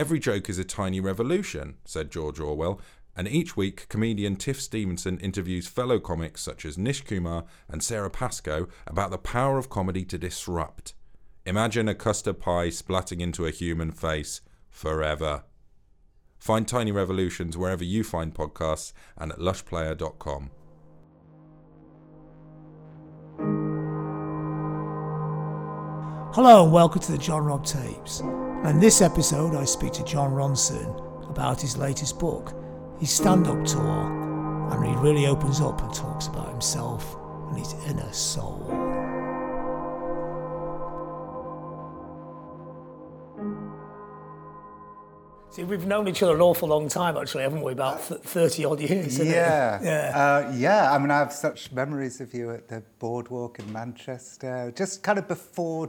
Every joke is a tiny revolution, said George Orwell, and each week comedian Tiff Stevenson interviews fellow comics such as Nish Kumar and Sarah Pascoe about the power of comedy to disrupt. Imagine a custard pie splatting into a human face forever. Find Tiny Revolutions wherever you find podcasts and at lushplayer.com. Hello and welcome to the John Robb Tapes. In this episode I speak to Jon Ronson about his latest book, his stand-up tour, and he really opens up and talks about himself and his inner soul. See, we've known each other an awful long time, actually, haven't we? About 30-odd years, isn't it? Yeah. I mean, I have such memories of you at the Boardwalk in Manchester, just before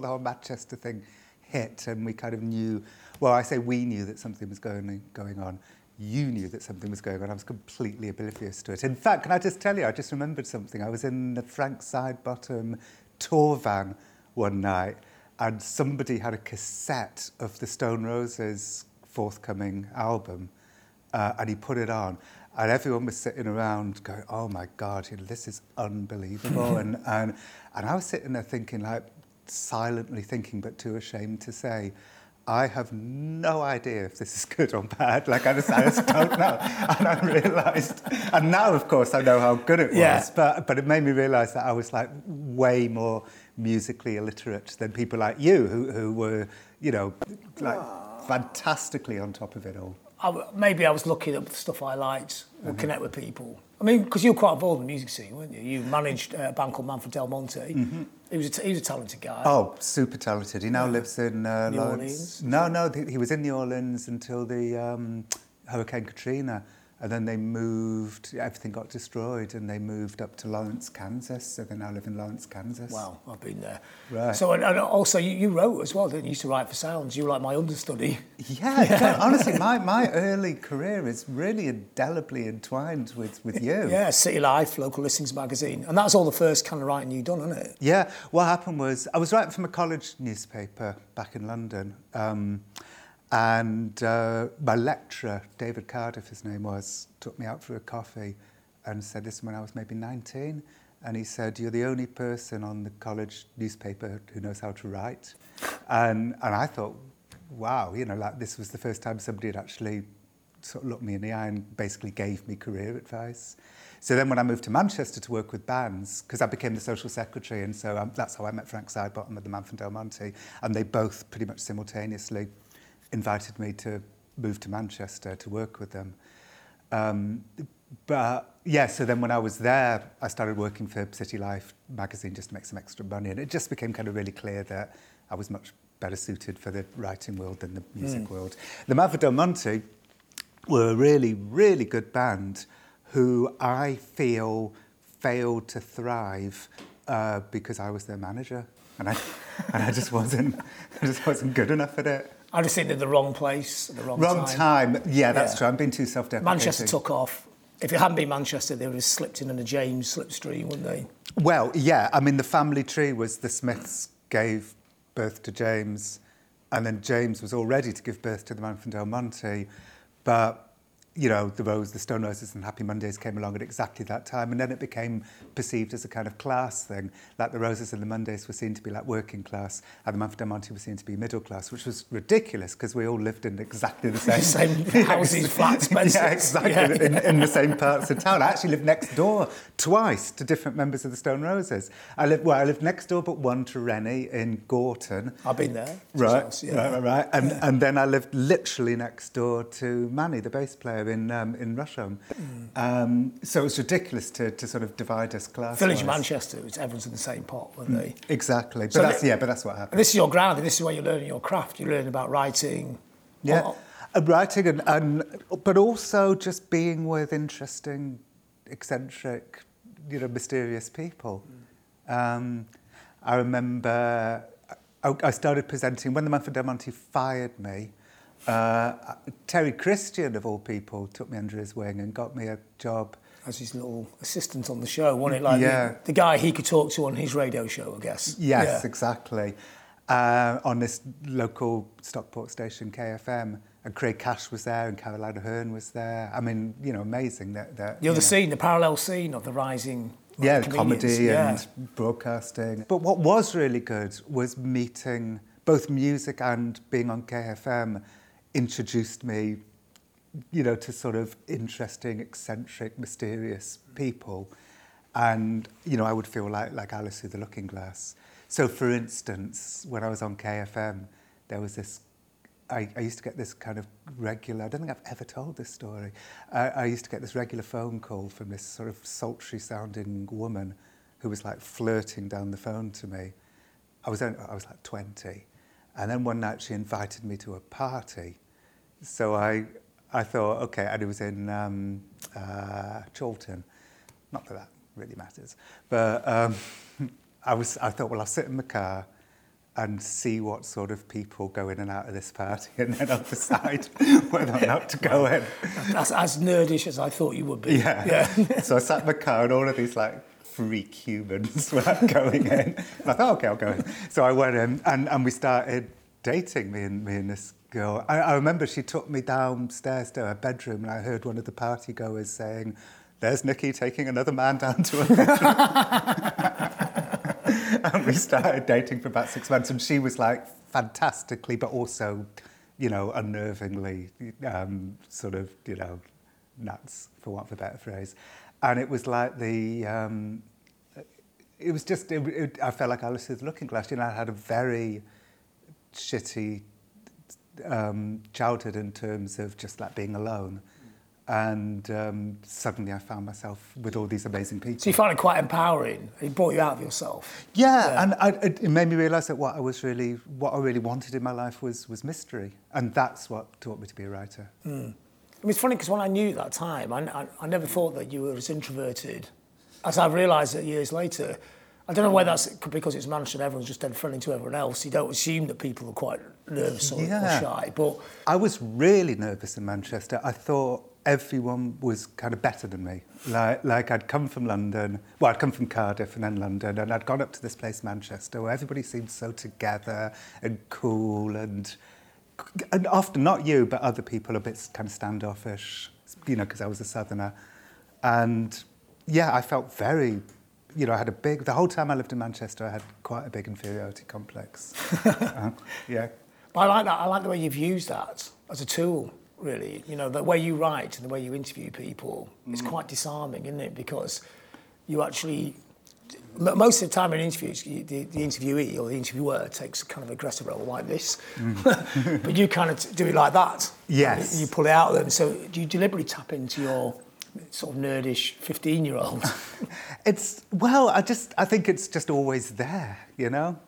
the whole Manchester thing hit, and we kind of knew, well, I say we knew that something was going on. You knew that something was going on. I was completely oblivious to it. In fact, can I just tell you, I just remembered something. I was in the Frank Sidebottom tour van one night, and somebody had a cassette of the Stone Roses forthcoming album, and he put it on, and everyone was sitting around going, "Oh my God, this is unbelievable!" and I was sitting there thinking, like, silently thinking, but too ashamed to say, I have no idea if this is good or bad. Like, I just don't know. And I realised, and now of course I know how good it was, but it made me realise that I was, like, way more musically illiterate than people like you who were, you know, like, fantastically on top of it all. Maybe I was lucky that the stuff I liked would connect with people. I mean, because you were quite involved in the music scene, weren't you? You managed a band called Man from Del Monte. Mm-hmm. He was a talented guy. Oh, super talented. He now lives in New Orleans. He was in New Orleans until the Hurricane Katrina, and then they moved. Everything got destroyed, and they moved up to Lawrence, Kansas. So they now live in Lawrence, Kansas. Wow, I've been there. Right. So, and also you wrote as well, didn't you? You used to write for Sounds. You were like my understudy. Yeah. Honestly, my early career is really indelibly entwined with you. Yeah, City Life, Local Listings magazine, and that's all the first kind of writing you've done, isn't it? Yeah. What happened was I was writing for my college newspaper back in London. And my lecturer, David Cardiff, his name was, took me out for a coffee and said this when I was maybe 19. And he said, "You're the only person on the college newspaper who knows how to write." And I thought, wow, you know, like, this was the first time somebody had actually sort of looked me in the eye and basically gave me career advice. So then when I moved to Manchester to work with bands, because I became the social secretary, and so that's how I met Frank Sidebottom at the Man from Del Monte. And they both pretty much simultaneously invited me to move to Manchester to work with them. So then when I was there, I started working for City Life magazine just to make some extra money, and it just became kind of really clear that I was much better suited for the writing world than the music world. The Man from Del Monte were a really, really good band who I feel failed to thrive because I was their manager, and I just wasn't good enough at it. I just think they're the wrong place at the wrong time. Yeah, that's true. I'm being too self-deprecating. Manchester took off. If it hadn't been Manchester, they would have slipped in a James slipstream, wouldn't they? Well, yeah. I mean, the family tree was the Smiths gave birth to James, and then James was all ready to give birth to the Man from Del Monte. But, you know, the Stone Roses and Happy Mondays came along at exactly that time, and then it became perceived as a kind of class thing. Like, the Roses and the Mondays were seen to be, like, working class, and the Man from Del Monte was seen to be middle class, which was ridiculous because we all lived in exactly the same houses, flats, places. Yeah, exactly, yeah. In the same parts of town. I actually lived next door twice to different members of the Stone Roses. I lived next door but one to Rennie in Gorton. I've been there. Right. And then I lived literally next door to Manny, the bass player, in Rusholme. So it was ridiculous to sort of divide us class. Village Manchester, which everyone's in the same pot, weren't they? Exactly. But so that's what happened. And this is your ground, and this is where you're learning your craft. You learn about writing. Yeah, writing, but also just being with interesting, eccentric, you know, mysterious people. I remember I started presenting when the Man from Del Monte fired me. Terry Christian, of all people, took me under his wing and got me a job as his little assistant on the show, wasn't it? Like the guy he could talk to on his radio show, I guess. Yes, exactly. on this local Stockport station, KFM. And Craig Cash was there, and Carolina Hearn was there. I mean, you know, amazing. Scene, the parallel scene of the rising... Yeah, comedy and broadcasting. But what was really good was meeting... Both music and being on KFM introduced me, you know, to sort of interesting, eccentric, mysterious people. And, you know, I would feel like Alice through the Looking Glass. So, for instance, when I was on KFM, there was this... I used to get this kind of regular... I don't think I've ever told this story. I used to get this regular phone call from this sort of sultry-sounding woman who was, like, flirting down the phone to me. I was like 20. And then one night she invited me to a party. So I thought, okay, and it was in Chorlton. Not that that really matters. But I thought, well, I'll sit in my car and see what sort of people go in and out of this party, and then I'll decide whether or not to go in. That's as nerdish as I thought you would be. Yeah. So I sat in my car and all of these, like, freak humans were going in. And I thought, okay, I'll go in. So I went in, and we started dating, me and this girl. I remember she took me downstairs to her bedroom, and I heard one of the party goers saying, "There's Nicky taking another man down to her bedroom." And we started dating for about 6 months, and she was, like, fantastically, but also, you know, unnervingly sort of, you know, nuts, for want of a better phrase. And it was like the, it was just, I felt like Alice through the Looking Glass. You know, I had a very shitty childhood in terms of just like being alone. And suddenly I found myself with all these amazing people. So you found it quite empowering. It brought you out of yourself. Yeah. And it made me realise that what I really wanted in my life was mystery. And that's what taught me to be a writer. Mm. I mean, it's funny because when I knew that time, I never thought that you were as introverted as I've realised that years later. I don't know whether that's because it's Manchester and everyone's just dead friendly to everyone else. You don't assume that people are quite nervous or shy. But I was really nervous in Manchester. I thought everyone was kind of better than me. Like I'd come from London. Well, I'd come from Cardiff and then London, and I'd gone up to this place, Manchester, where everybody seemed so together and cool and often, not you, but other people a bit kind of standoffish, you know, because I was a southerner. And, yeah, I felt very, you know, I had a big... The whole time I lived in Manchester, I had quite a big inferiority complex. Yeah. But I like that. I like the way you've used that as a tool, really. You know, the way you write and the way you interview people, it's quite disarming, isn't it? Because you actually... Most of the time in interviews, the interviewee or the interviewer takes a kind of aggressive role like this, but you kind of do it like that. Yes. You pull it out of them. So do you deliberately tap into your sort of nerdish 15-year-old? I think it's just always there, you know?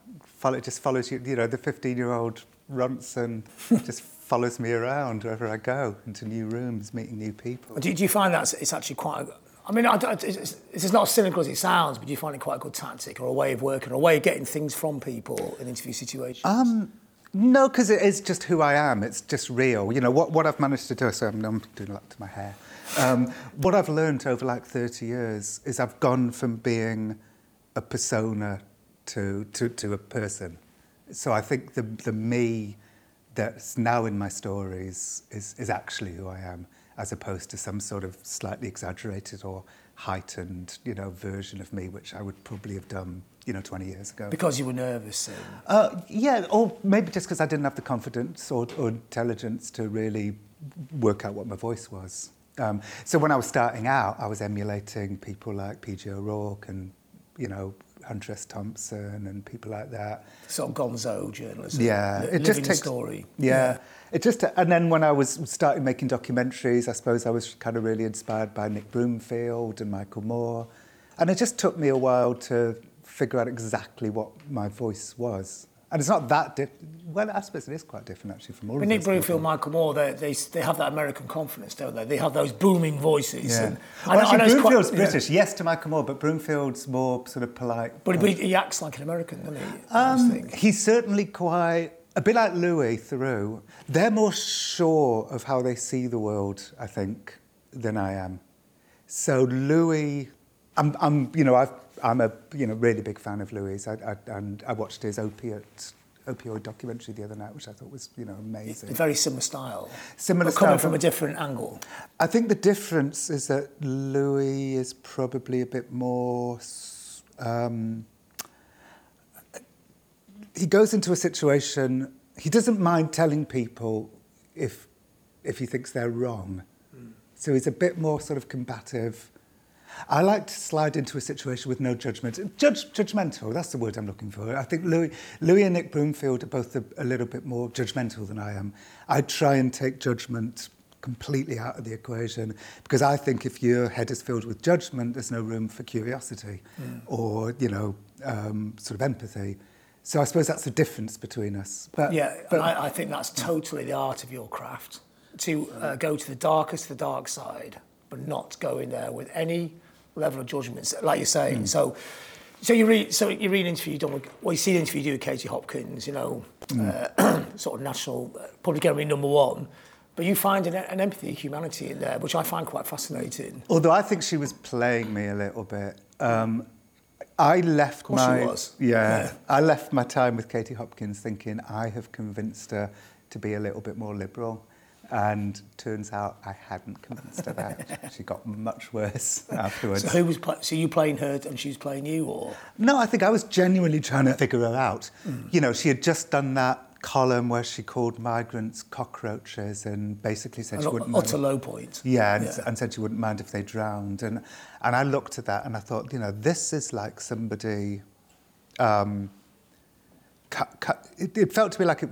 It just follows you, you know, the 15-year-old Ronson just follows me around wherever I go, into new rooms, meeting new people. Do you find that it's actually quite... I mean, it's not as cynical as it sounds, but do you find it quite a good tactic or a way of working or a way of getting things from people in interview situations? No, because it is just who I am. It's just real. You know, what I've managed to do... So I'm doing a lot to my hair. What I've learned over, like, 30 years is I've gone from being a persona to a person. So I think the me that's now in my stories is actually who I am, as opposed to some sort of slightly exaggerated or heightened, you know, version of me, which I would probably have done, you know, 20 years ago. Because you were nervous? Yeah, or maybe just because I didn't have the confidence or intelligence to really work out what my voice was. So when I was starting out, I was emulating people like P.G. O'Rourke and, you know, Hunter S. Thompson and people like that. Sort of gonzo journalism. Yeah. It just takes... story. Yeah. It just... And then when I was starting making documentaries, I suppose I was kind of really inspired by Nick Broomfield and Michael Moore. And it just took me a while to figure out exactly what my voice was. And it's not that well, I suppose it is quite different, actually, from all of those. Nick Broomfield, Michael Moore, they have that American confidence, don't they? They have those booming voices. Yeah. And I know Broomfield's British, yes, to Michael Moore, but Broomfield's more sort of polite. But he acts like an American, doesn't he? He's certainly quite... A bit like Louis Theroux. They're more sure of how they see the world, I think, than I am. So Louis... I'm a really big fan of Louis, and I watched his Opiate opioid documentary the other night, which I thought was, you know, amazing. Very similar style. Similar style. Coming from a different angle. I think the difference is that Louis is probably a bit more... he goes into a situation... He doesn't mind telling people if he thinks they're wrong. Mm. So he's a bit more sort of combative. I like to slide into a situation with no judgment. Judgmental, that's the word I'm looking for. I think Louis and Nick Broomfield are both a little bit more judgmental than I am. I try and take judgment completely out of the equation because I think if your head is filled with judgment, there's no room for curiosity or, you know, sort of empathy. So I suppose that's the difference between us. But I think that's totally the art of your craft, to go to the dark side, but not go in there with any level of judgment, like you're saying. Mm. So you read an interview you've done with, well, you see the interview you do with Katie Hopkins, you know, sort of national, public enemy #1, but you find an empathy, humanity in there, which I find quite fascinating. Although I think she was playing me a little bit. I left of course my... she was. Yeah. I left my time with Katie Hopkins thinking I have convinced her to be a little bit more liberal. And turns out I hadn't convinced her that. She got much worse afterwards. So you playing her and she's playing you, or...? No, I think I was genuinely trying to figure her out. Mm. You know, she had just done that column where she called migrants cockroaches and basically said she wouldn't... Utter low point. And said she wouldn't mind if they drowned. And I looked at that and I thought, you know, this is like somebody... It felt to me like it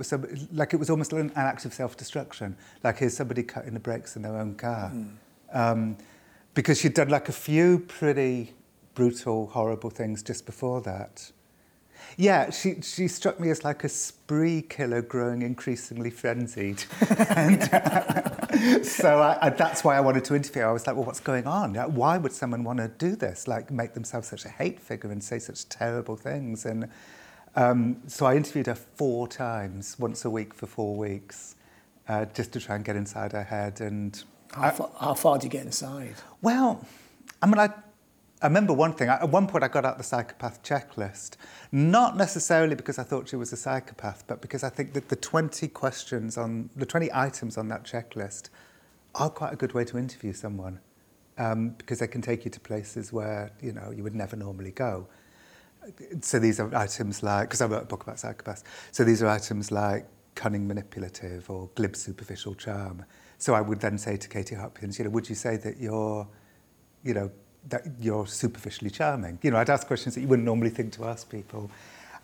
was almost an act of self-destruction. Like here's somebody cutting the brakes in their own car, because she'd done like a few pretty brutal, horrible things just before that. Yeah, she struck me as like a spree killer growing increasingly frenzied, and so that's why I wanted to interview her. I was like, well, what's going on? Why would someone want to do this? Like make themselves such a hate figure and say such terrible things and. So I interviewed her 4 times, once a week for 4 weeks, just to try and get inside her head. And how far did you get inside? Well, I mean, I remember one thing. At one point, I got out the psychopath checklist, not necessarily because I thought she was a psychopath, but because I think that the 20 questions on the 20 items on that checklist are quite a good way to interview someone, because they can take you to places where you know you would never normally go. So these are items like, because I wrote a book about psychopaths, so these are items like cunning manipulative or glib superficial charm. So I would then say to Katie Hopkins, you know, would you say that you're superficially charming? You know, I'd ask questions that you wouldn't normally think to ask people.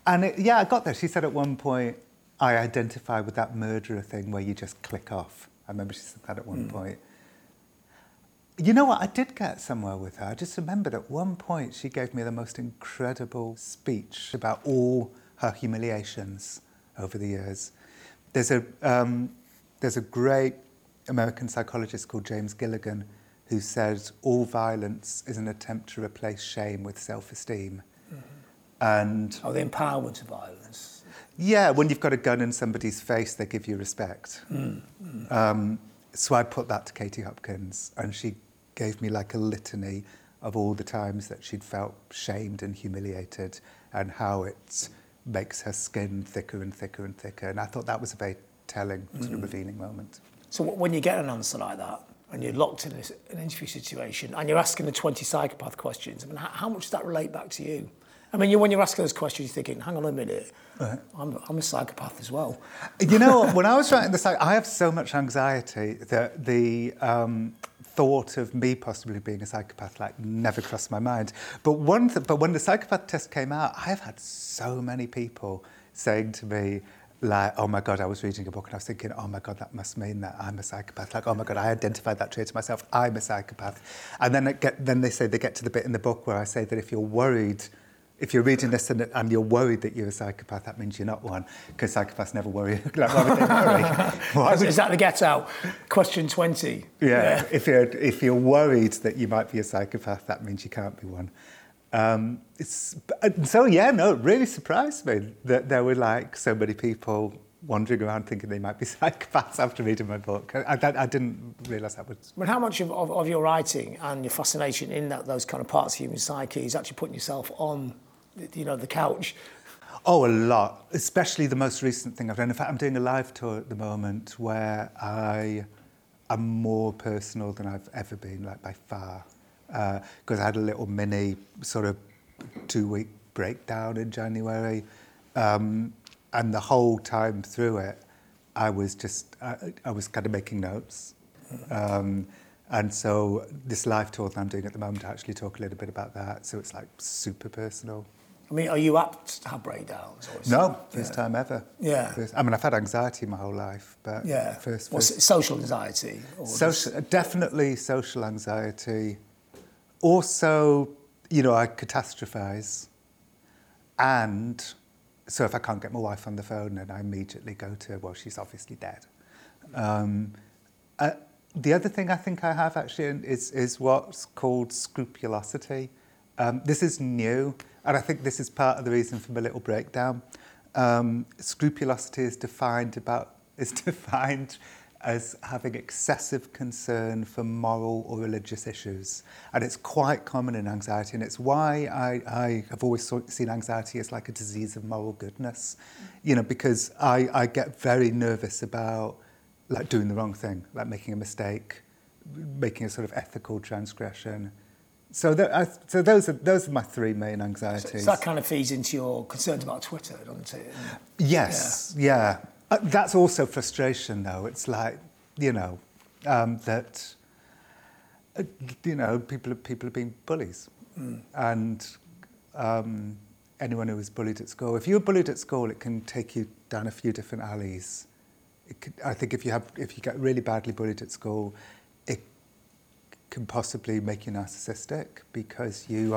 And I got there. She said at one point, I identify with that murderer thing where you just click off. I remember she said that at one point. You know what, I did get somewhere with her. I just remembered at one point she gave me the most incredible speech about all her humiliations over the years. There's a great American psychologist called James Gilligan who says all violence is an attempt to replace shame with self-esteem. Mm-hmm. And the empowerment of violence. Yeah, when you've got a gun in somebody's face, they give you respect. Mm-hmm. So I put that to Katie Hopkins, and she gave me like a litany of all the times that she'd felt shamed and humiliated and how it makes her skin thicker and thicker and thicker. And I thought that was a very telling, sort of revealing moment. So when you get an answer like that and you're locked in an interview situation and you're asking the 20 psychopath questions, I mean, how much does that relate back to you? I mean, when you're asking those questions, you're thinking, hang on a minute, I'm a psychopath as well. You know, when I was writing this, I have so much anxiety that the thought of me possibly being a psychopath like never crossed my mind. But when the psychopath test came out, I've had so many people saying to me, like, oh my God, I was reading a book and I was thinking, oh my God, that must mean that I'm a psychopath. Like, oh my God, I identified that trait to myself, I'm a psychopath. And then then they say they get to the bit in the book where I say that if you're worried... If you're reading this and you're worried that you're a psychopath, that means you're not one, because psychopaths never worry. Like, why would they worry? Is that the get-out? Question 20. Yeah. If you're worried that you might be a psychopath, that means you can't be one. It really surprised me that there were, like, so many people wandering around thinking they might be psychopaths after reading my book. I didn't realise that was... But how much of your writing and your fascination in those kind of parts of human psyche is actually putting yourself on... You know, the couch. Oh, a lot, especially the most recent thing I've done. In fact, I'm doing a live tour at the moment where I am more personal than I've ever been, like by far, because I had a little mini sort of 2-week breakdown in January, and the whole time through it, I was just, I was kind of making notes. And so this live tour that I'm doing at the moment, I actually talk a little bit about that, so it's like super personal. I mean, are you apt to have breakdowns? No, first time ever. Yeah. I mean, I've had anxiety my whole life, but first... What's social anxiety? Or social, definitely social anxiety. Also, you know, I catastrophise. And so if I can't get my wife on the phone, then I immediately go to, well, she's obviously dead. The other thing I think I have, actually, is what's called scrupulosity. This is new. And I think this is part of the reason for my little breakdown. Scrupulosity is defined as having excessive concern for moral or religious issues. And it's quite common in anxiety, and it's why I have always seen anxiety as like a disease of moral goodness. You know, because I get very nervous about like doing the wrong thing, like making a mistake, making a sort of ethical transgression. So, those are my three main anxieties. So that kind of feeds into your concerns about Twitter, doesn't it? Yes, yeah. That's also frustration, though. It's like, you know, that, you know, people are being bullies. And anyone who was bullied at school. If you were bullied at school, it can take you down a few different alleys. It can, I think if you get really badly bullied at school, it can possibly make you narcissistic because you've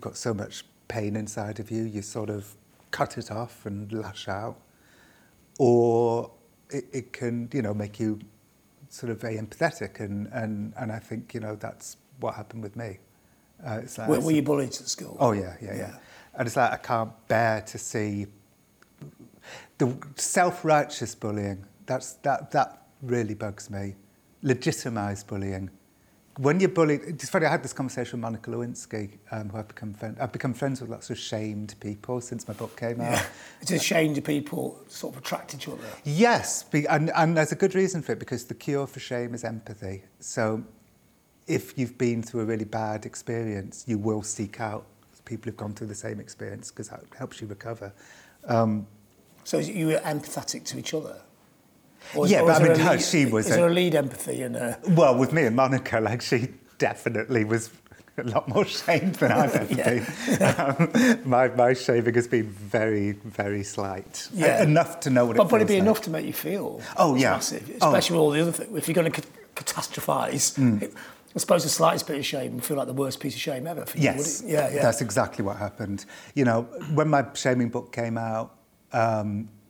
got so much pain inside of you, you sort of cut it off and lash out. Or it can, you know, make you sort of very empathetic and I think, you know, that's what happened with me. It's like, were you bullied at school? Oh, yeah. And it's like I can't bear to see the self-righteous bullying. That really bugs me. Legitimised bullying. When you're bullied, it's funny, I had this conversation with Monica Lewinsky, who I've become friends with lots of shamed people since my book came out. Yeah. So shamed people sort of attract each other. Yes, and there's a good reason for it, because the cure for shame is empathy. So if you've been through a really bad experience, you will seek out people who've gone through the same experience, because that helps you recover. So you were empathetic to each other? She was. Is there a lead empathy in her? Well, with me and Monica, like, she definitely was a lot more shamed than I've ever been. My shaming has been very, very slight. Yeah. Enough to know what it feels like. But it'd be enough to make you feel. Oh, yeah. Massive, especially with all the other things. If you're going to catastrophise, I suppose the slightest bit of shame would feel like the worst piece of shame ever for you, wouldn't it? Yeah. That's exactly what happened. You know, when my shaming book came out,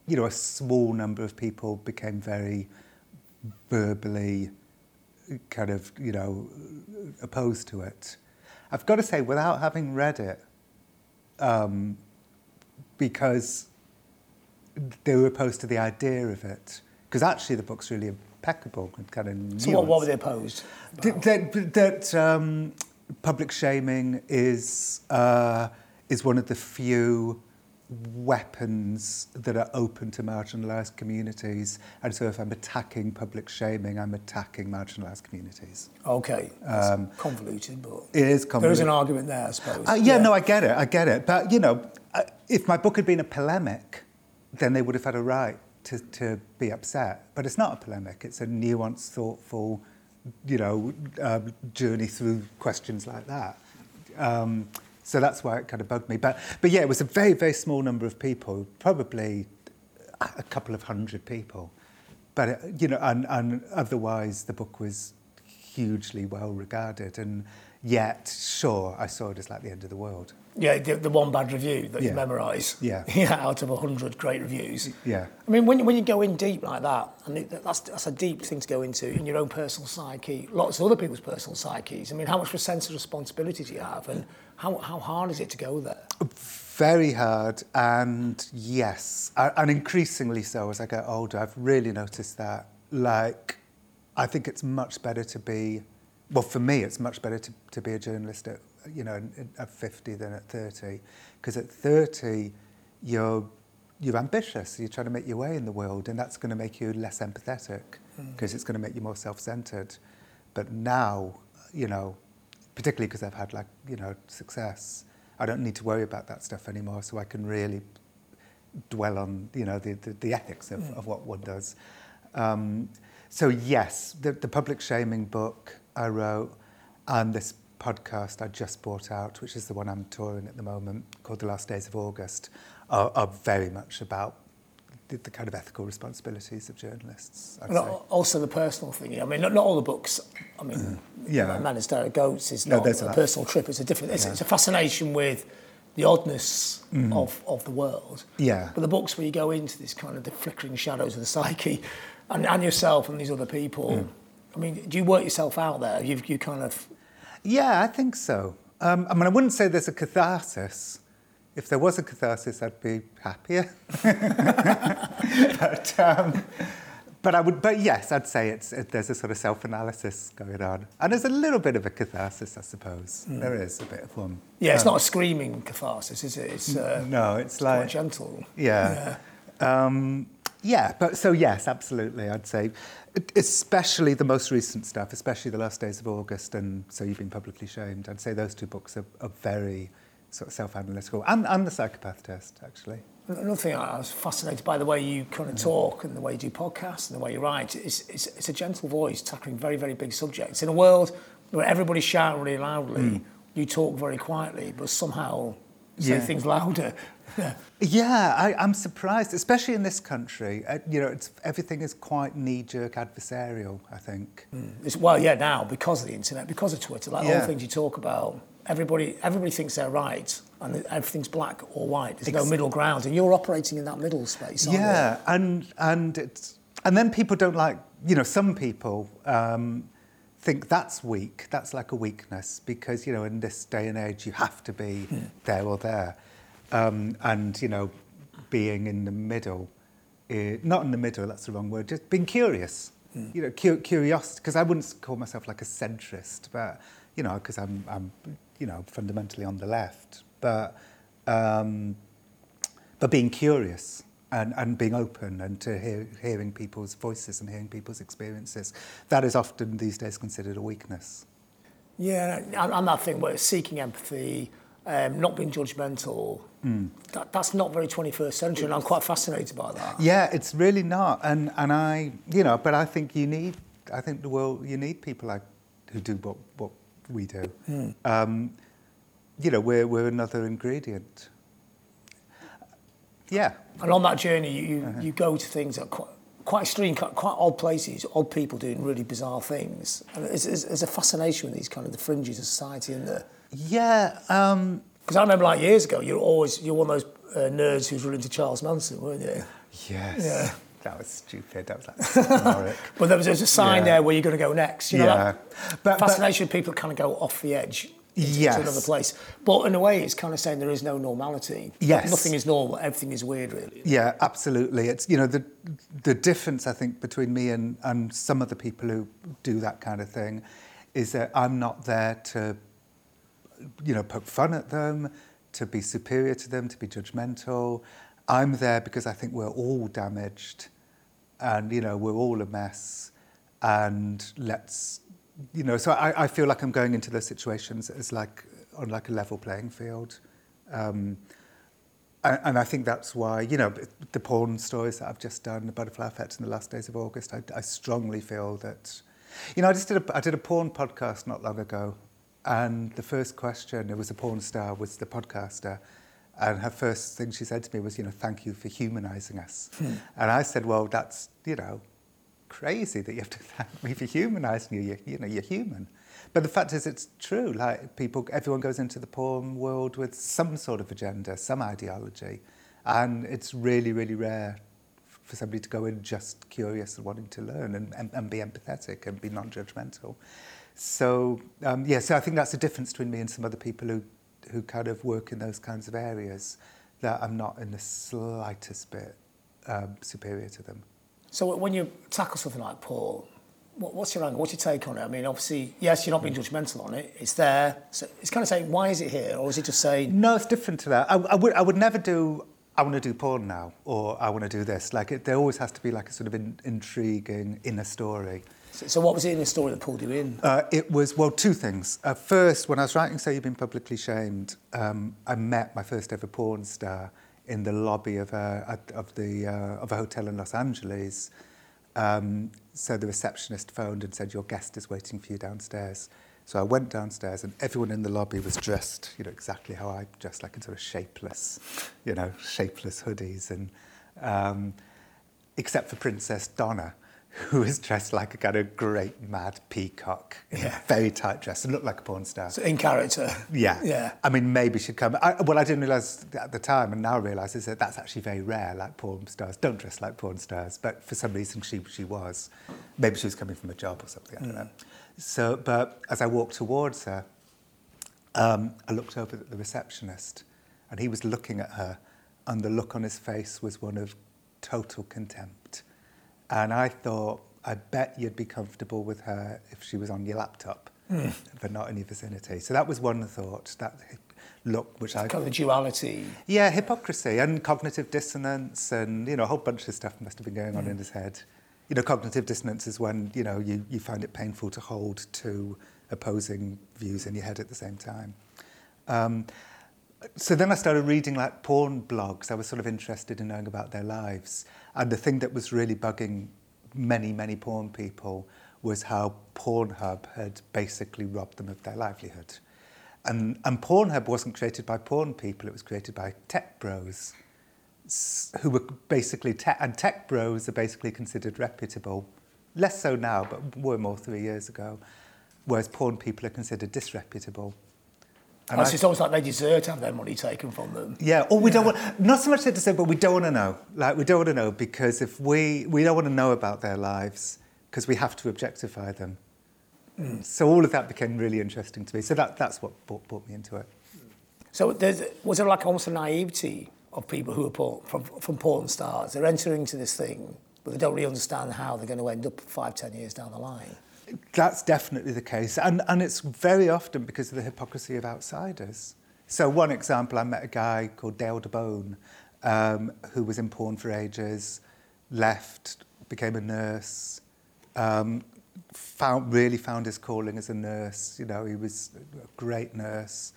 you know, a small number of people became very verbally kind of, you know, opposed to it. I've got to say, without having read it, because they were opposed to the idea of it, because actually the book's really impeccable and kind of nuanced. So what were they opposed about? That public shaming is one of the few weapons that are open to marginalised communities, and so if I'm attacking public shaming, I'm attacking marginalised communities. Okay, that's convoluted, but it is convoluted. There is an argument there, I suppose. I get it. But you know, if my book had been a polemic, then they would have had a right to be upset. But it's not a polemic; it's a nuanced, thoughtful, you know, journey through questions like that. So that's why it kind of bugged me. But yeah, it was a very, very small number of people, probably a couple of hundred people. But, it, you know, and otherwise the book was hugely well regarded. And yet, sure, I saw it as like the end of the world. Yeah, the one bad review that you memorise. Yeah. Yeah, out of 100 great reviews. Yeah. I mean, when you go in deep like that, and that's a deep thing to go into in your own personal psyche, lots of other people's personal psyches. I mean, how much of a sense of responsibility do you have? And how hard is it to go there? Very hard, and yes, and increasingly so as I get older. I've really noticed that. Like, I think it's much better to be... Well, for me, it's much better to be a journalist at you know, at 50 than at 30. Because at 30, you're ambitious. You're trying to make your way in the world, and that's going to make you less empathetic because it's going to make you more self-centered. But now, you know, particularly because I've had, like, you know, success, I don't need to worry about that stuff anymore, so I can really dwell on, you know, the ethics of what one does. So yes, the public shaming book I wrote and this podcast I just brought out, which is the one I'm touring at the moment, called The Last Days of August, are very much about the kind of ethical responsibilities of journalists. And also the personal thing. I mean, not all the books. I mean, Man is Derek Goats is not a personal trip. It's a different. It's a fascination with the oddness of the world. Yeah. But the books where you go into this kind of the flickering shadows of the psyche, and yourself and these other people. Mm. I mean, do you work yourself out there? You kind of. Yeah, I think so. I mean, I wouldn't say there's a catharsis. If there was a catharsis, I'd be happier. But I would. But yes, I'd say there's a sort of self-analysis going on, and there's a little bit of a catharsis, I suppose. Mm. There is a bit of one. Yeah, it's not a screaming catharsis, is it? It's no, it's like quite gentle. Yeah. Yeah. But so yes, absolutely, I'd say, especially the most recent stuff, especially The Last Days of August and So You've Been Publicly Shamed. I'd say those two books are very sort of self-analytical, and The Psychopath Test, actually. Another thing I was fascinated by, the way you kind of talk and the way you do podcasts and the way you write, it's a gentle voice tackling very, very big subjects. In a world where everybody's shouting really loudly, you talk very quietly, but somehow say things louder. Yeah, I'm surprised, especially in this country. You know, everything is quite knee-jerk adversarial, I think. Now, because of the internet, because of Twitter, like all the things you talk about, everybody thinks they're right, and everything's black or white. There's no middle ground, and you're operating in that middle space, aren't you? Yeah, and then people don't like, you know, some people think that's weak, that's like a weakness, because, you know, in this day and age, you have to be there or there. And, you know, being in the middle, not in the middle, that's the wrong word, just being curious, you know, curiosity, because I wouldn't call myself like a centrist, but, you know, because I'm, you know, fundamentally on the left, but being curious and being open and to hearing people's voices and hearing people's experiences, that is often these days considered a weakness. Yeah, and that thing where seeking empathy, not being judgmental, that's not very 21st century, and I'm quite fascinated by that. Yeah, it's really not, and I, you know, but I think you need people like who do what we do. You know, we're another ingredient. Yeah. And on that journey, you go to things that are quite extreme, quite odd places, odd people doing really bizarre things. And there's a fascination with these kind of the fringes of society and the. Yeah, because I remember, like, years ago, you're one of those nerds who's really into Charles Manson, weren't you? Yes. Yeah. That was stupid. That was like historic. But there was a sign there where you're going to go next. You know, that fascination with people kind of go off the edge to another place. But in a way, it's kind of saying there is no normality. Yes. Like, nothing is normal. Everything is weird, really. Yeah, absolutely. It's, you know, the difference, I think, between me and some of the people who do that kind of thing is that I'm not there to, you know, poke fun at them, to be superior to them, to be judgmental. I'm there because I think we're all damaged and, you know, we're all a mess. And let's, you know, so I feel like I'm going into those situations as like on like a level playing field. And I think that's why, you know, the porn stories that I've just done, The Butterfly Effect and The Last Days of August, I strongly feel that, you know, I did a porn podcast not long ago. And the first question, it was a porn star, was the podcaster. And her first thing she said to me was, you know, thank you for humanising us. And I said, well, that's, you know, crazy that you have to thank me for humanising you. You know, you're human. But the fact is it's true. Like, everyone goes into the porn world with some sort of agenda, some ideology. And it's really, really rare for somebody to go in just curious and wanting to learn and be empathetic and be non-judgmental. So, so I think that's the difference between me and some other people who kind of work in those kinds of areas, that I'm not in the slightest bit superior to them. So when you tackle something like porn, What's your angle? What's your take on it? I mean, obviously, yes, you're not being judgmental on it. It's there. So it's kind of saying, why is it here? Or is it just saying... No, it's different to that. I would never do, I want to do porn now, or I want to do this. Like, there always has to be, like, a sort of intriguing inner story. So what was it in the story that pulled you in? It was, well, two things. First, when I was writing So You've Been Publicly Shamed, I met my first ever porn star in the lobby of a hotel in Los Angeles. So the receptionist phoned and said, your guest is waiting for you downstairs. So I went downstairs and everyone in the lobby was dressed, you know, exactly how I dressed, like in sort of shapeless hoodies, and except for Princess Donna, who was dressed like a kind of great mad peacock in a very tight dress and looked like a porn star. So in character. Yeah. I mean, maybe she'd come. I didn't realise at the time, and now realise, is that that's actually very rare, like porn stars don't dress like porn stars, but for some reason she was. Maybe she was coming from a job or something, I don't know. So, but as I walked towards her, I looked over at the receptionist and he was looking at her, and the look on his face was one of total contempt. And I thought, I bet you'd be comfortable with her if she was on your laptop, but not in your vicinity. So that was one thought, that look, which I... Kind of duality. Yeah, hypocrisy and cognitive dissonance, and, you know, a whole bunch of stuff must have been going on in his head. You know, cognitive dissonance is when, you know, you find it painful to hold two opposing views in your head at the same time. So then I started reading, like, porn blogs. I was sort of interested in knowing about their lives. And the thing that was really bugging many, many porn people was how Pornhub had basically robbed them of their livelihood. And Pornhub wasn't created by porn people. It was created by tech bros, who were basically... And tech bros are basically considered reputable. Less so now, but were more 3 years ago. Whereas porn people are considered disreputable. And it's almost like they deserve to have their money taken from them. Yeah, or we don't want... Not so much they deserve, but we don't want to know. Like, we don't want to know, because if we don't want to know about their lives, because we have to objectify them. So all of that became really interesting to me. So that's what brought me into it. So was there, like, almost a naivety of people who are from porn stars? They're entering into this thing, but they don't really understand how they're going to end up 5-10 years down the line. That's definitely the case, and it's very often because of the hypocrisy of outsiders. So one example, I met a guy called Dale DeBone, who was in porn for ages, left, became a nurse, found his calling as a nurse. You know, he was a great nurse.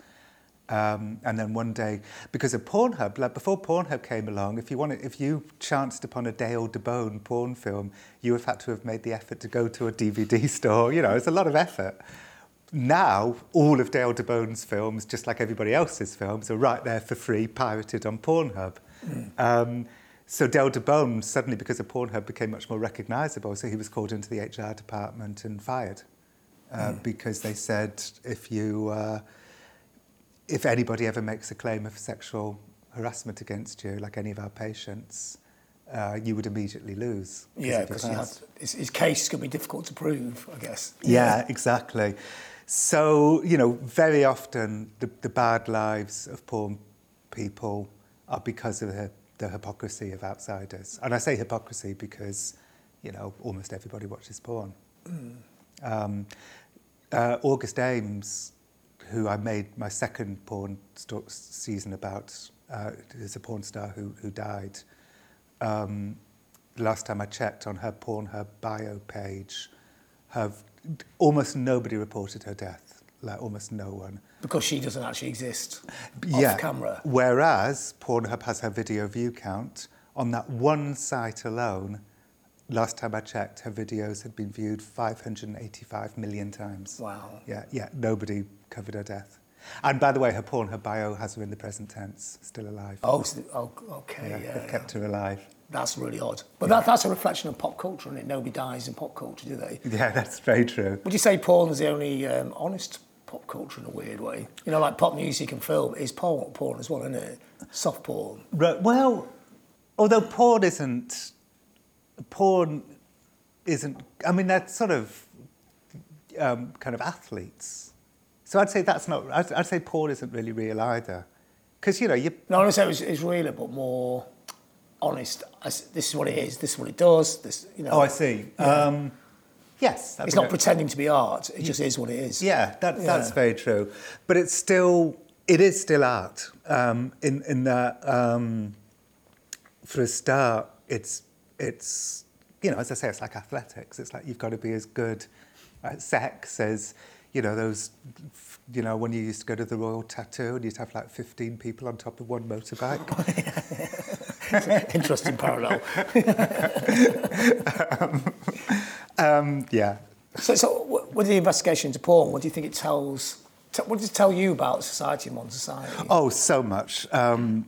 And then one day, because of Pornhub, like before Pornhub came along, if you chanced upon a Dale DeBone porn film, you would have had to have made the effort to go to a DVD store. You know, it's a lot of effort. Now, all of Dale DeBone's films, just like everybody else's films, are right there for free, pirated on Pornhub. So Dale DeBone, suddenly, because of Pornhub, became much more recognisable, so he was called into the HR department and fired, because they said, if anybody ever makes a claim of sexual harassment against you, like any of our patients, you would immediately lose. Yeah, because his case could be difficult to prove, I guess. Yeah, exactly. So, you know, very often the bad lives of porn people are because of the hypocrisy of outsiders. And I say hypocrisy because, you know, almost everybody watches porn. August Ames, who I made my second porn season about, is a porn star who died. Last time I checked on her Pornhub bio page, almost nobody reported her death, like almost no one. Because she doesn't actually exist off camera. Whereas Pornhub has her video view count. On that one site alone, last time I checked, her videos had been viewed 585 million times. Wow. Yeah, nobody covered her death. And by the way, her bio has her in the present tense, still alive. Oh, okay. They've kept her alive. That's really odd. But that's a reflection of pop culture, isn't it? Nobody dies in pop culture, do they? Yeah, that's very true. Would you say porn's the only honest pop culture in a weird way? You know, like pop music and film is porn as well, isn't it? Soft porn. Right. Well, although porn isn't... I mean, they're sort of kind of athletes. So I'd say that's not... I'd say porn isn't really real either. Because, you know, you... No, I don't say it's real, but more honest. This is what it is. This is what it does. This, you know... Oh, I see. Yeah. Yes. It's not pretending to be art. It just is what it is. Yeah, that's very true. But it's still... It is still art, in that, for a start, it's you know, as I say, it's like athletics. It's like you've got to be as good at sex as, you know, those, you know, when you used to go to the Royal Tattoo and you'd have like 15 people on top of one motorbike. Interesting parallel. Yeah. So with the investigation into porn, what do you think it tells... What does it tell you about society and modern society? Oh, so much. As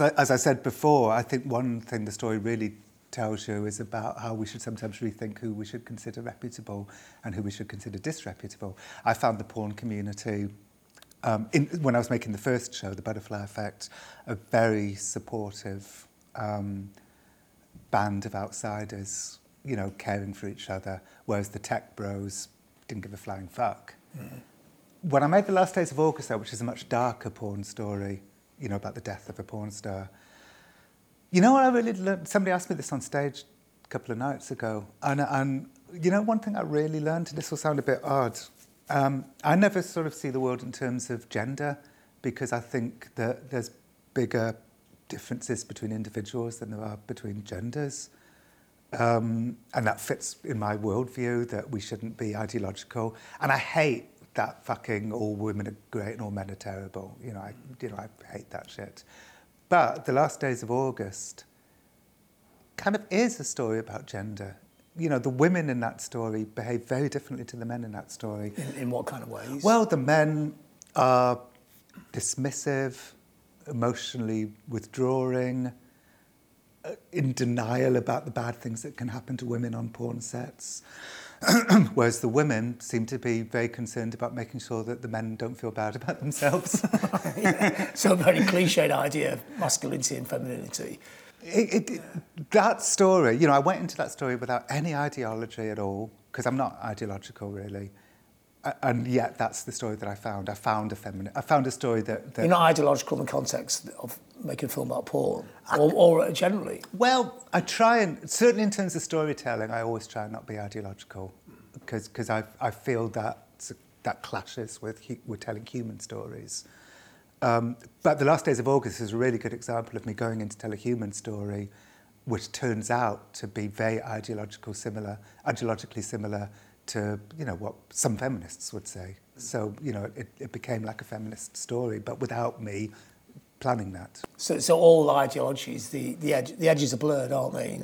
I said before, I think one thing the story really tells you is about how we should sometimes rethink who we should consider reputable and who we should consider disreputable. I found the porn community, when I was making the first show, The Butterfly Effect, a very supportive band of outsiders, you know, caring for each other, whereas the tech bros didn't give a flying fuck. Mm. When I made The Last Days of August, though, which is a much darker porn story, you know, about the death of a porn star, you know what I really learned? Somebody asked me this on stage a couple of nights ago, and you know, one thing I really learned, and this will sound a bit odd, I never sort of see the world in terms of gender, because I think that there's bigger differences between individuals than there are between genders. And that fits in my worldview that we shouldn't be ideological. And I hate that fucking all women are great and all men are terrible. You know, I hate that shit. But The Last Days of August kind of is a story about gender. You know, the women in that story behave very differently to the men in that story. In what kind of ways? Well, the men are dismissive, emotionally withdrawing, in denial about the bad things that can happen to women on porn sets. Whereas the women seem to be very concerned about making sure that the men don't feel bad about themselves. Yeah. So a very cliched idea of masculinity and femininity. That story, you know, I went into that story without any ideology at all, because I'm not ideological, really. And yet that's the story that I found. I found a story that... You're not ideological in the context of making a film about porn, or generally? Well, I try and... Certainly in terms of storytelling, I always try and not be ideological, because I feel that clashes with telling human stories. But The Last Days of August is a really good example of me going in to tell a human story, which turns out to be very ideologically similar to, you know, what some feminists would say. So, you know, it became like a feminist story, but without me planning that. So all ideologies, the edges are blurred, aren't they?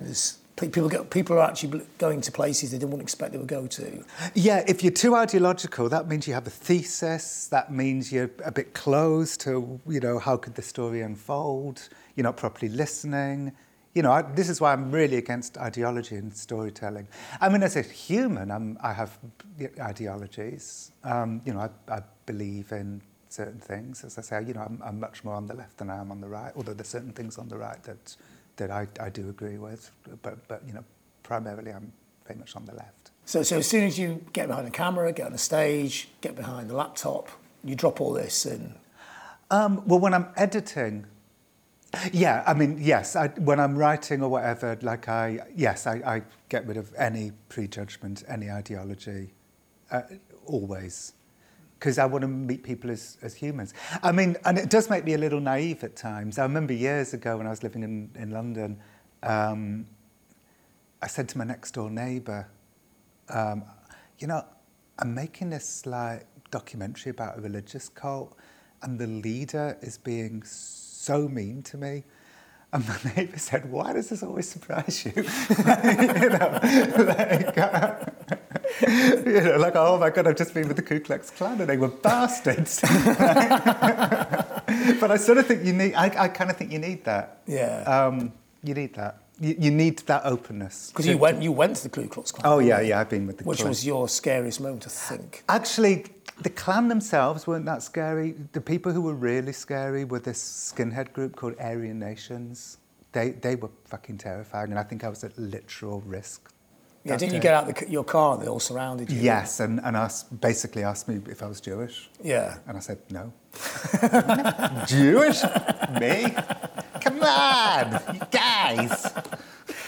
People are actually going to places they didn't expect they would go to. Yeah, if you're too ideological, that means you have a thesis. That means you're a bit closed to, you know, how could the story unfold? You're not properly listening. You know, this is why I'm really against ideology and storytelling. I mean, as a human, I have ideologies. You know, I believe in certain things. As I say, you know, I'm much more on the left than I am on the right, although there's certain things on the right that I do agree with. But you know, primarily I'm very much on the left. So as soon as you get behind the camera, get on the stage, get behind the laptop, you drop all this and... Well, when I'm editing... Yeah, I mean, yes, when I'm writing or whatever, like I get rid of any prejudgment, any ideology, always, because I want to meet people as humans. I mean, and it does make me a little naive at times. I remember years ago when I was living in London, I said to my next-door neighbour, you know, I'm making this, like, documentary about a religious cult, and the leader is being so mean to me. And my neighbour said, why does this always surprise you? You know, like, you know, like, oh my God, I've just been with the Ku Klux Klan and they were bastards. But I sort of think you need, I kind of think you need that. Yeah. You need that. You need that openness. Because you went to the Ku Klux Klan. Oh yeah, yeah, I've been with the Klan. Which was your scariest moment, I think. Actually, the Klan themselves weren't that scary. The people who were really scary were this skinhead group called Aryan Nations. They were fucking terrifying, and I think I was at literal risk. Yeah, didn't you get out your car and they all surrounded you? Yes, and basically asked me if I was Jewish. Yeah. And I said, no. Jewish? Me? Come on, you guys.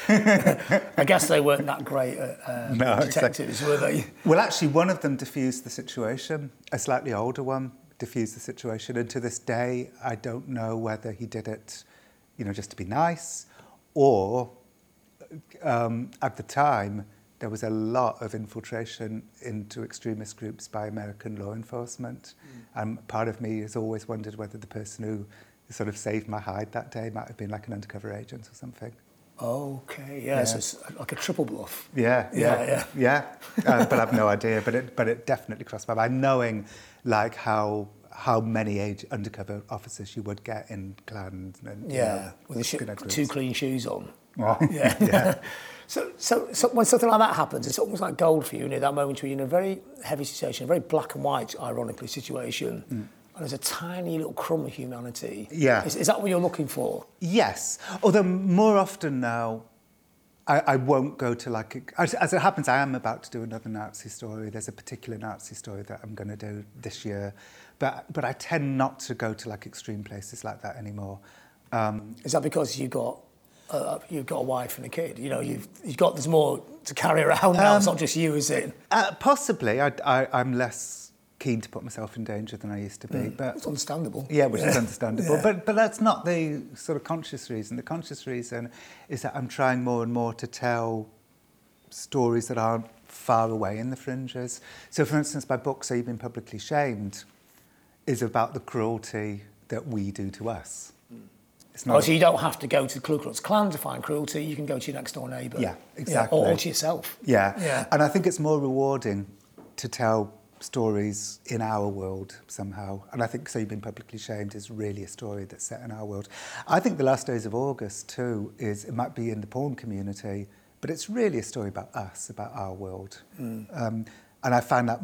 I guess they weren't that great at detectives, exactly. Were they? Well, actually, one of them diffused the situation. A slightly older one diffused the situation. And to this day, I don't know whether he did it, you know, just to be nice, or at the time, there was a lot of infiltration into extremist groups by American law enforcement. And part of me has always wondered whether the person who sort of saved my hide that day might have been like an undercover agent or something. Okay, yeah, so it's like a triple bluff. Yeah. But I've no idea. But it definitely crossed my mind, knowing like how many undercover officers you would get in clans. And, with two clean shoes on. Oh. Yeah. Yeah. So when something like that happens, it's almost like gold for you, you know, that moment where you're in a very heavy situation, a very black and white, ironically, situation, and there's a tiny little crumb of humanity. Yeah. Is that what you're looking for? Yes. Although more often now, I won't go to as it happens, I am about to do another Nazi story. There's a particular Nazi story that I'm going to do this year. But I tend not to go to like extreme places like that anymore. Is that because you've got a wife and a kid, you know, you've got, there's more to carry around now, it's not just you, is it? Possibly, I'm less keen to put myself in danger than I used to be. But it's understandable. Yeah, which is understandable, yeah. But that's not the sort of conscious reason. The conscious reason is that I'm trying more and more to tell stories that aren't far away in the fringes. So, for instance, my book, So You've Been Publicly Shamed, is about the cruelty that we do to us. So you don't have to go to the Ku Klux Klan to find cruelty, you can go to your next door neighbour. Yeah, exactly. Or to yourself. Yeah. And I think it's more rewarding to tell stories in our world somehow. And I think So You've Been Publicly Shamed is really a story that's set in our world. I think The Last Days of August, too, it might be in the porn community, but it's really a story about us, about our world. And I find that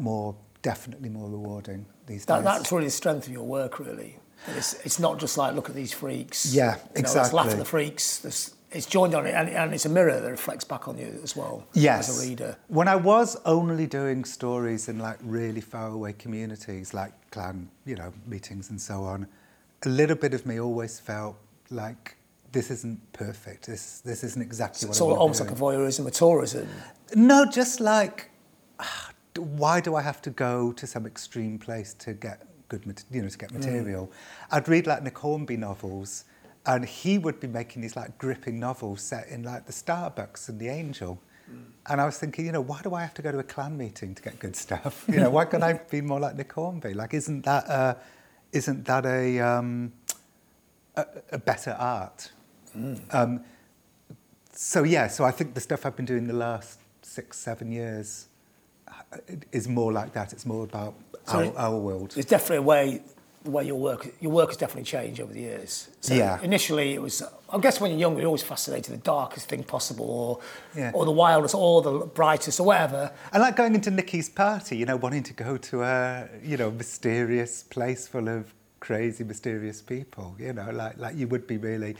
definitely more rewarding these days. That's really the strength of your work, really. It's not just like, look at these freaks. Yeah, exactly. Let's laugh at the freaks. It's joined on it, and it's a mirror that reflects back on you as well. Yes. As a reader. When I was only doing stories in like really faraway communities, like clan, you know, meetings and so on, a little bit of me always felt like this isn't perfect. This isn't exactly what I want to do. It's almost like a voyeurism, a tourism. No, just like, why do I have to go to some extreme place to get good material. I'd read like Nick Hornby novels, and he would be making these like gripping novels set in like the Starbucks and the Angel. And I was thinking, you know, why do I have to go to a clan meeting to get good stuff? You know, why can't I be more like Nick Hornby? Like, isn't that a better art? So I think the stuff I've been doing the last 6-7 years is more like that. It's more about our world. There's definitely the way your work has definitely changed over the years. So initially it was, I guess when you're younger, you're always fascinated with the darkest thing possible or the wildest or the brightest or whatever. I like going into Nikki's party, you know, wanting to go to a, you know, mysterious place full of crazy, mysterious people, you know, like you would be really.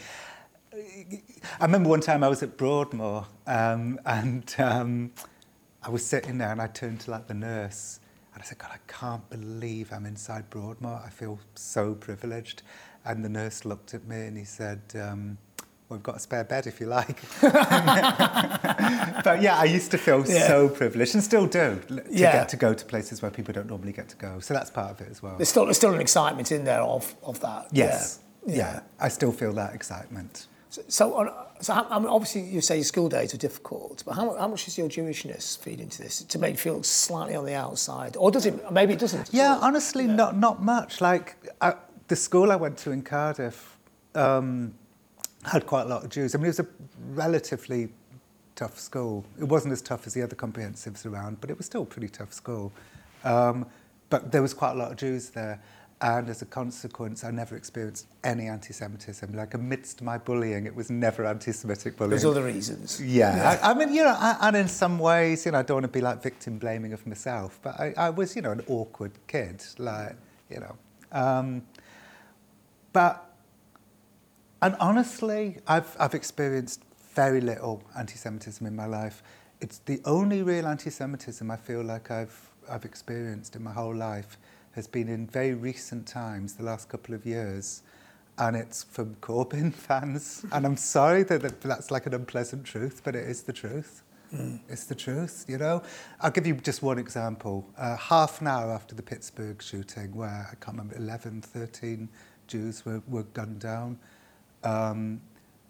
I remember one time I was at Broadmoor and I was sitting there and I turned to like the nurse and I said, God, I can't believe I'm inside Broadmoor. I feel so privileged. And the nurse looked at me and he said, we've got a spare bed if you like. But yeah, I used to feel so privileged and still do to get to go to places where people don't normally get to go. So that's part of it as well. There's still an excitement in there of that. Yes. Yeah. I still feel that excitement. So obviously you say your school days were difficult, but how much does your Jewishness feed into this to make you feel slightly on the outside? Or does it? Maybe it doesn't. Yeah, honestly, not much. Like, the school I went to in Cardiff had quite a lot of Jews. I mean, it was a relatively tough school. It wasn't as tough as the other comprehensives around, but it was still a pretty tough school. But there was quite a lot of Jews there. And as a consequence, I never experienced any anti-Semitism. Like, amidst my bullying, it was never anti-Semitic bullying. There's other reasons. Yeah. I mean, you know, and in some ways, you know, I don't want to be, like, victim-blaming of myself, but I was, you know, an awkward kid, like, you know. And honestly, I've experienced very little anti-Semitism in my life. It's the only real anti-Semitism I feel like I've experienced in my whole life has been in very recent times, the last couple of years, and it's from Corbyn fans. And I'm sorry that that's like an unpleasant truth, but it is the truth. Mm. It's the truth, you know. I'll give you just one example. Half an hour after the Pittsburgh shooting, where I can't remember, 11, 13 Jews were gunned down,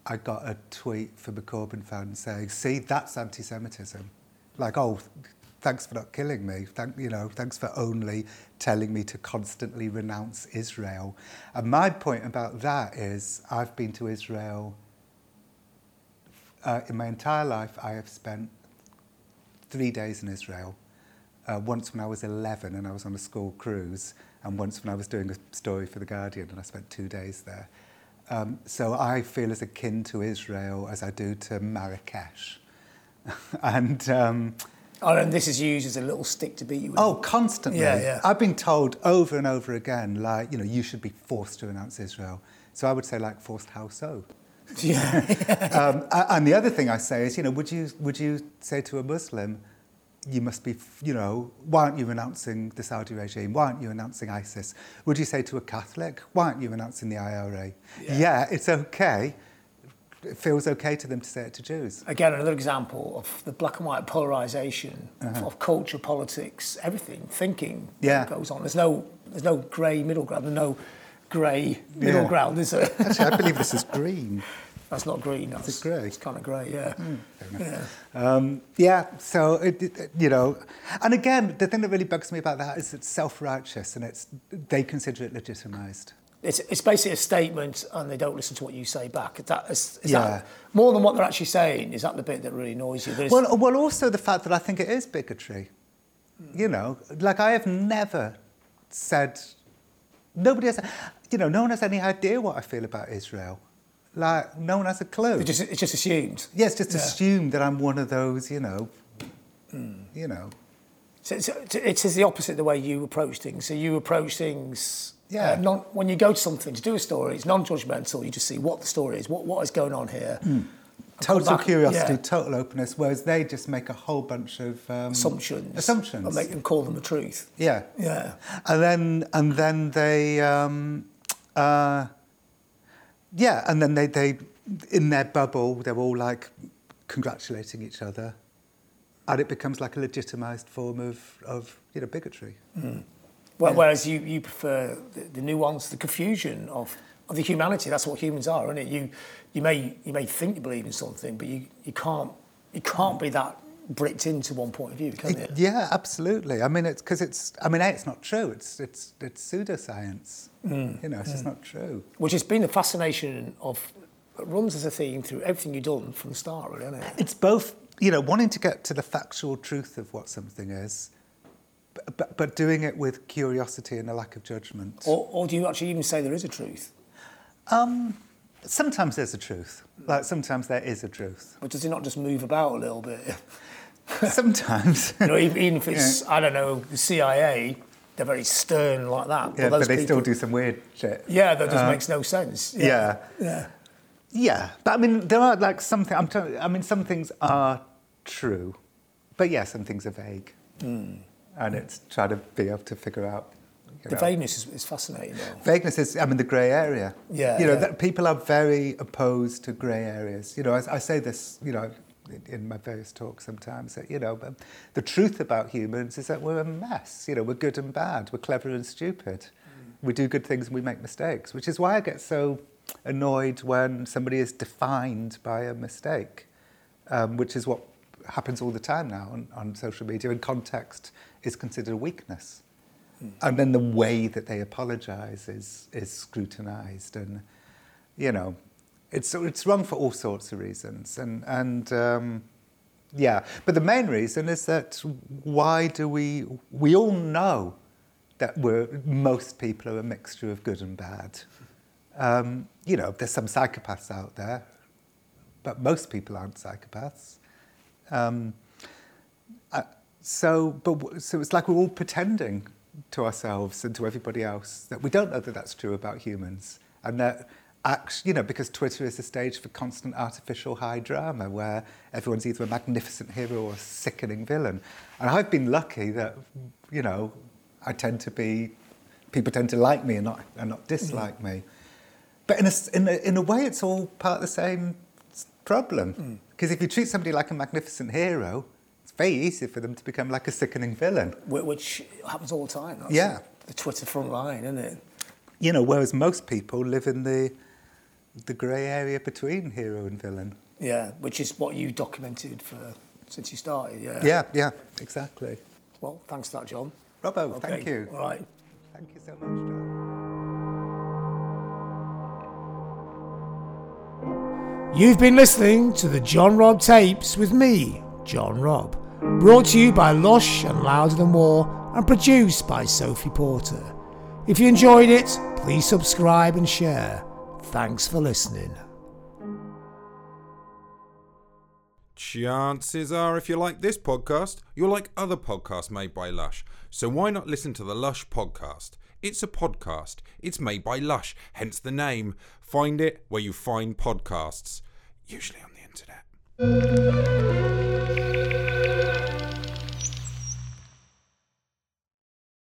I got a tweet from a Corbyn fan saying, "See, that's anti-Semitism." Like, oh, thanks for not killing me. Thanks for only telling me to constantly renounce Israel. And my point about that is, I've been to Israel. In my entire life, I have spent 3 days in Israel. Once when I was 11 and I was on a school cruise, and once when I was doing a story for The Guardian and I spent 2 days there. So I feel as akin to Israel as I do to Marrakesh. And this is used as a little stick to beat you with. Oh, constantly. Yeah. I've been told over and over again, you should be forced to renounce Israel. So I would say, forced how so? Yeah. And the other thing I say is, would you say to a Muslim, you must be, why aren't you renouncing the Saudi regime? Why aren't you renouncing ISIS? Would you say to a Catholic, why aren't you renouncing the IRA? Yeah, it's okay. It feels okay to them to say it to Jews. Again, another example of the black and white polarisation of culture, politics, everything, thinking that goes on. There's no grey middle ground. There's no grey middle ground, is there? Actually, I believe this is green. That's not green. It's grey. It's kind of grey, yeah. Mm, so, and again, the thing that really bugs me about that is it's self-righteous and they consider it legitimised. It's basically a statement and they don't listen to what you say back. Is that more than what they're actually saying? Is that the bit that really annoys you? Well, also the fact that I think it is bigotry. Mm. I have never said... Nobody has... no one has any idea what I feel about Israel. No one has a clue. It's just assumed. Yeah, it's just assumed that I'm one of those, So it's the opposite the way you approach things. So you approach things... Yeah. When you go to something to do a story, it's non-judgmental. You just see what the story is, what is going on here. Mm. Total curiosity, total openness, whereas they just make a whole bunch of... assumptions. And make them call them the truth. Yeah. Yeah. And then they... and then they in their bubble, they're all congratulating each other, and it becomes a legitimised form of bigotry. Mm. Well, whereas you prefer the nuance, the confusion of the humanity. That's what humans are, isn't it? You may think you believe in something, but you can't be that bricked into one point of view, can you? Yeah, absolutely. I mean, it's not true. It's pseudoscience. Mm. It's just not true. Which has been the fascination of it runs as a theme through everything you've done from the start, really, isn't it? It's both, wanting to get to the factual truth of what something is, but doing it with curiosity and a lack of judgment. Or do you actually even say there is a truth? Sometimes there's a truth. Sometimes there is a truth. But does it not just move about a little bit? Sometimes. Even if it's, I don't know, the CIA, they're very stern like that. Yeah, but they still do some weird shit. Yeah, that just makes no sense. Yeah. Yeah. Yeah. But, I mean, there are, something... some things are true. But, some things are vague. Mm. And it's trying to be able to figure out... The vagueness is fascinating, though. Vagueness is, the grey area. Yeah. That people are very opposed to grey areas. I say this, in my various talks sometimes, that, the truth about humans is that we're a mess. We're good and bad. We're clever and stupid. Mm. We do good things and we make mistakes, which is why I get so annoyed when somebody is defined by a mistake, which is what happens all the time now on social media, and context is considered a weakness. And then the way that they apologise is scrutinised, and it's wrong for all sorts of reasons. But the main reason is that why do we all know that most people are a mixture of good and bad? There's some psychopaths out there, but most people aren't psychopaths. So it's like we're all pretending to ourselves and to everybody else that we don't know that that's true about humans, and that actually, because Twitter is a stage for constant artificial high drama where everyone's either a magnificent hero or a sickening villain. And I've been lucky that people tend to like me and not dislike me, But in a way, it's all part of the same problem. Because if you treat somebody like a magnificent hero, it's very easy for them to become like a sickening villain. Which happens all the time. Yeah. The Twitter front line, isn't it? You know, whereas most people live in the grey area between hero and villain. Yeah, which is what you documented for since you started, yeah. Yeah, exactly. Well, thanks for that, John. Robbo, okay. Thank you. All right. Thank you so much, John. You've been listening to the John Robb Tapes with me, John Robb, brought to you by Lush and Louder Than War and produced by Sophie Porter. If you enjoyed it, please subscribe and share. Thanks for listening. Chances are, if you like this podcast, you'll like other podcasts made by Lush. So why not listen to the Lush podcast? It's a podcast. It's made by Lush, hence the name. Find it where you find podcasts, usually on the internet.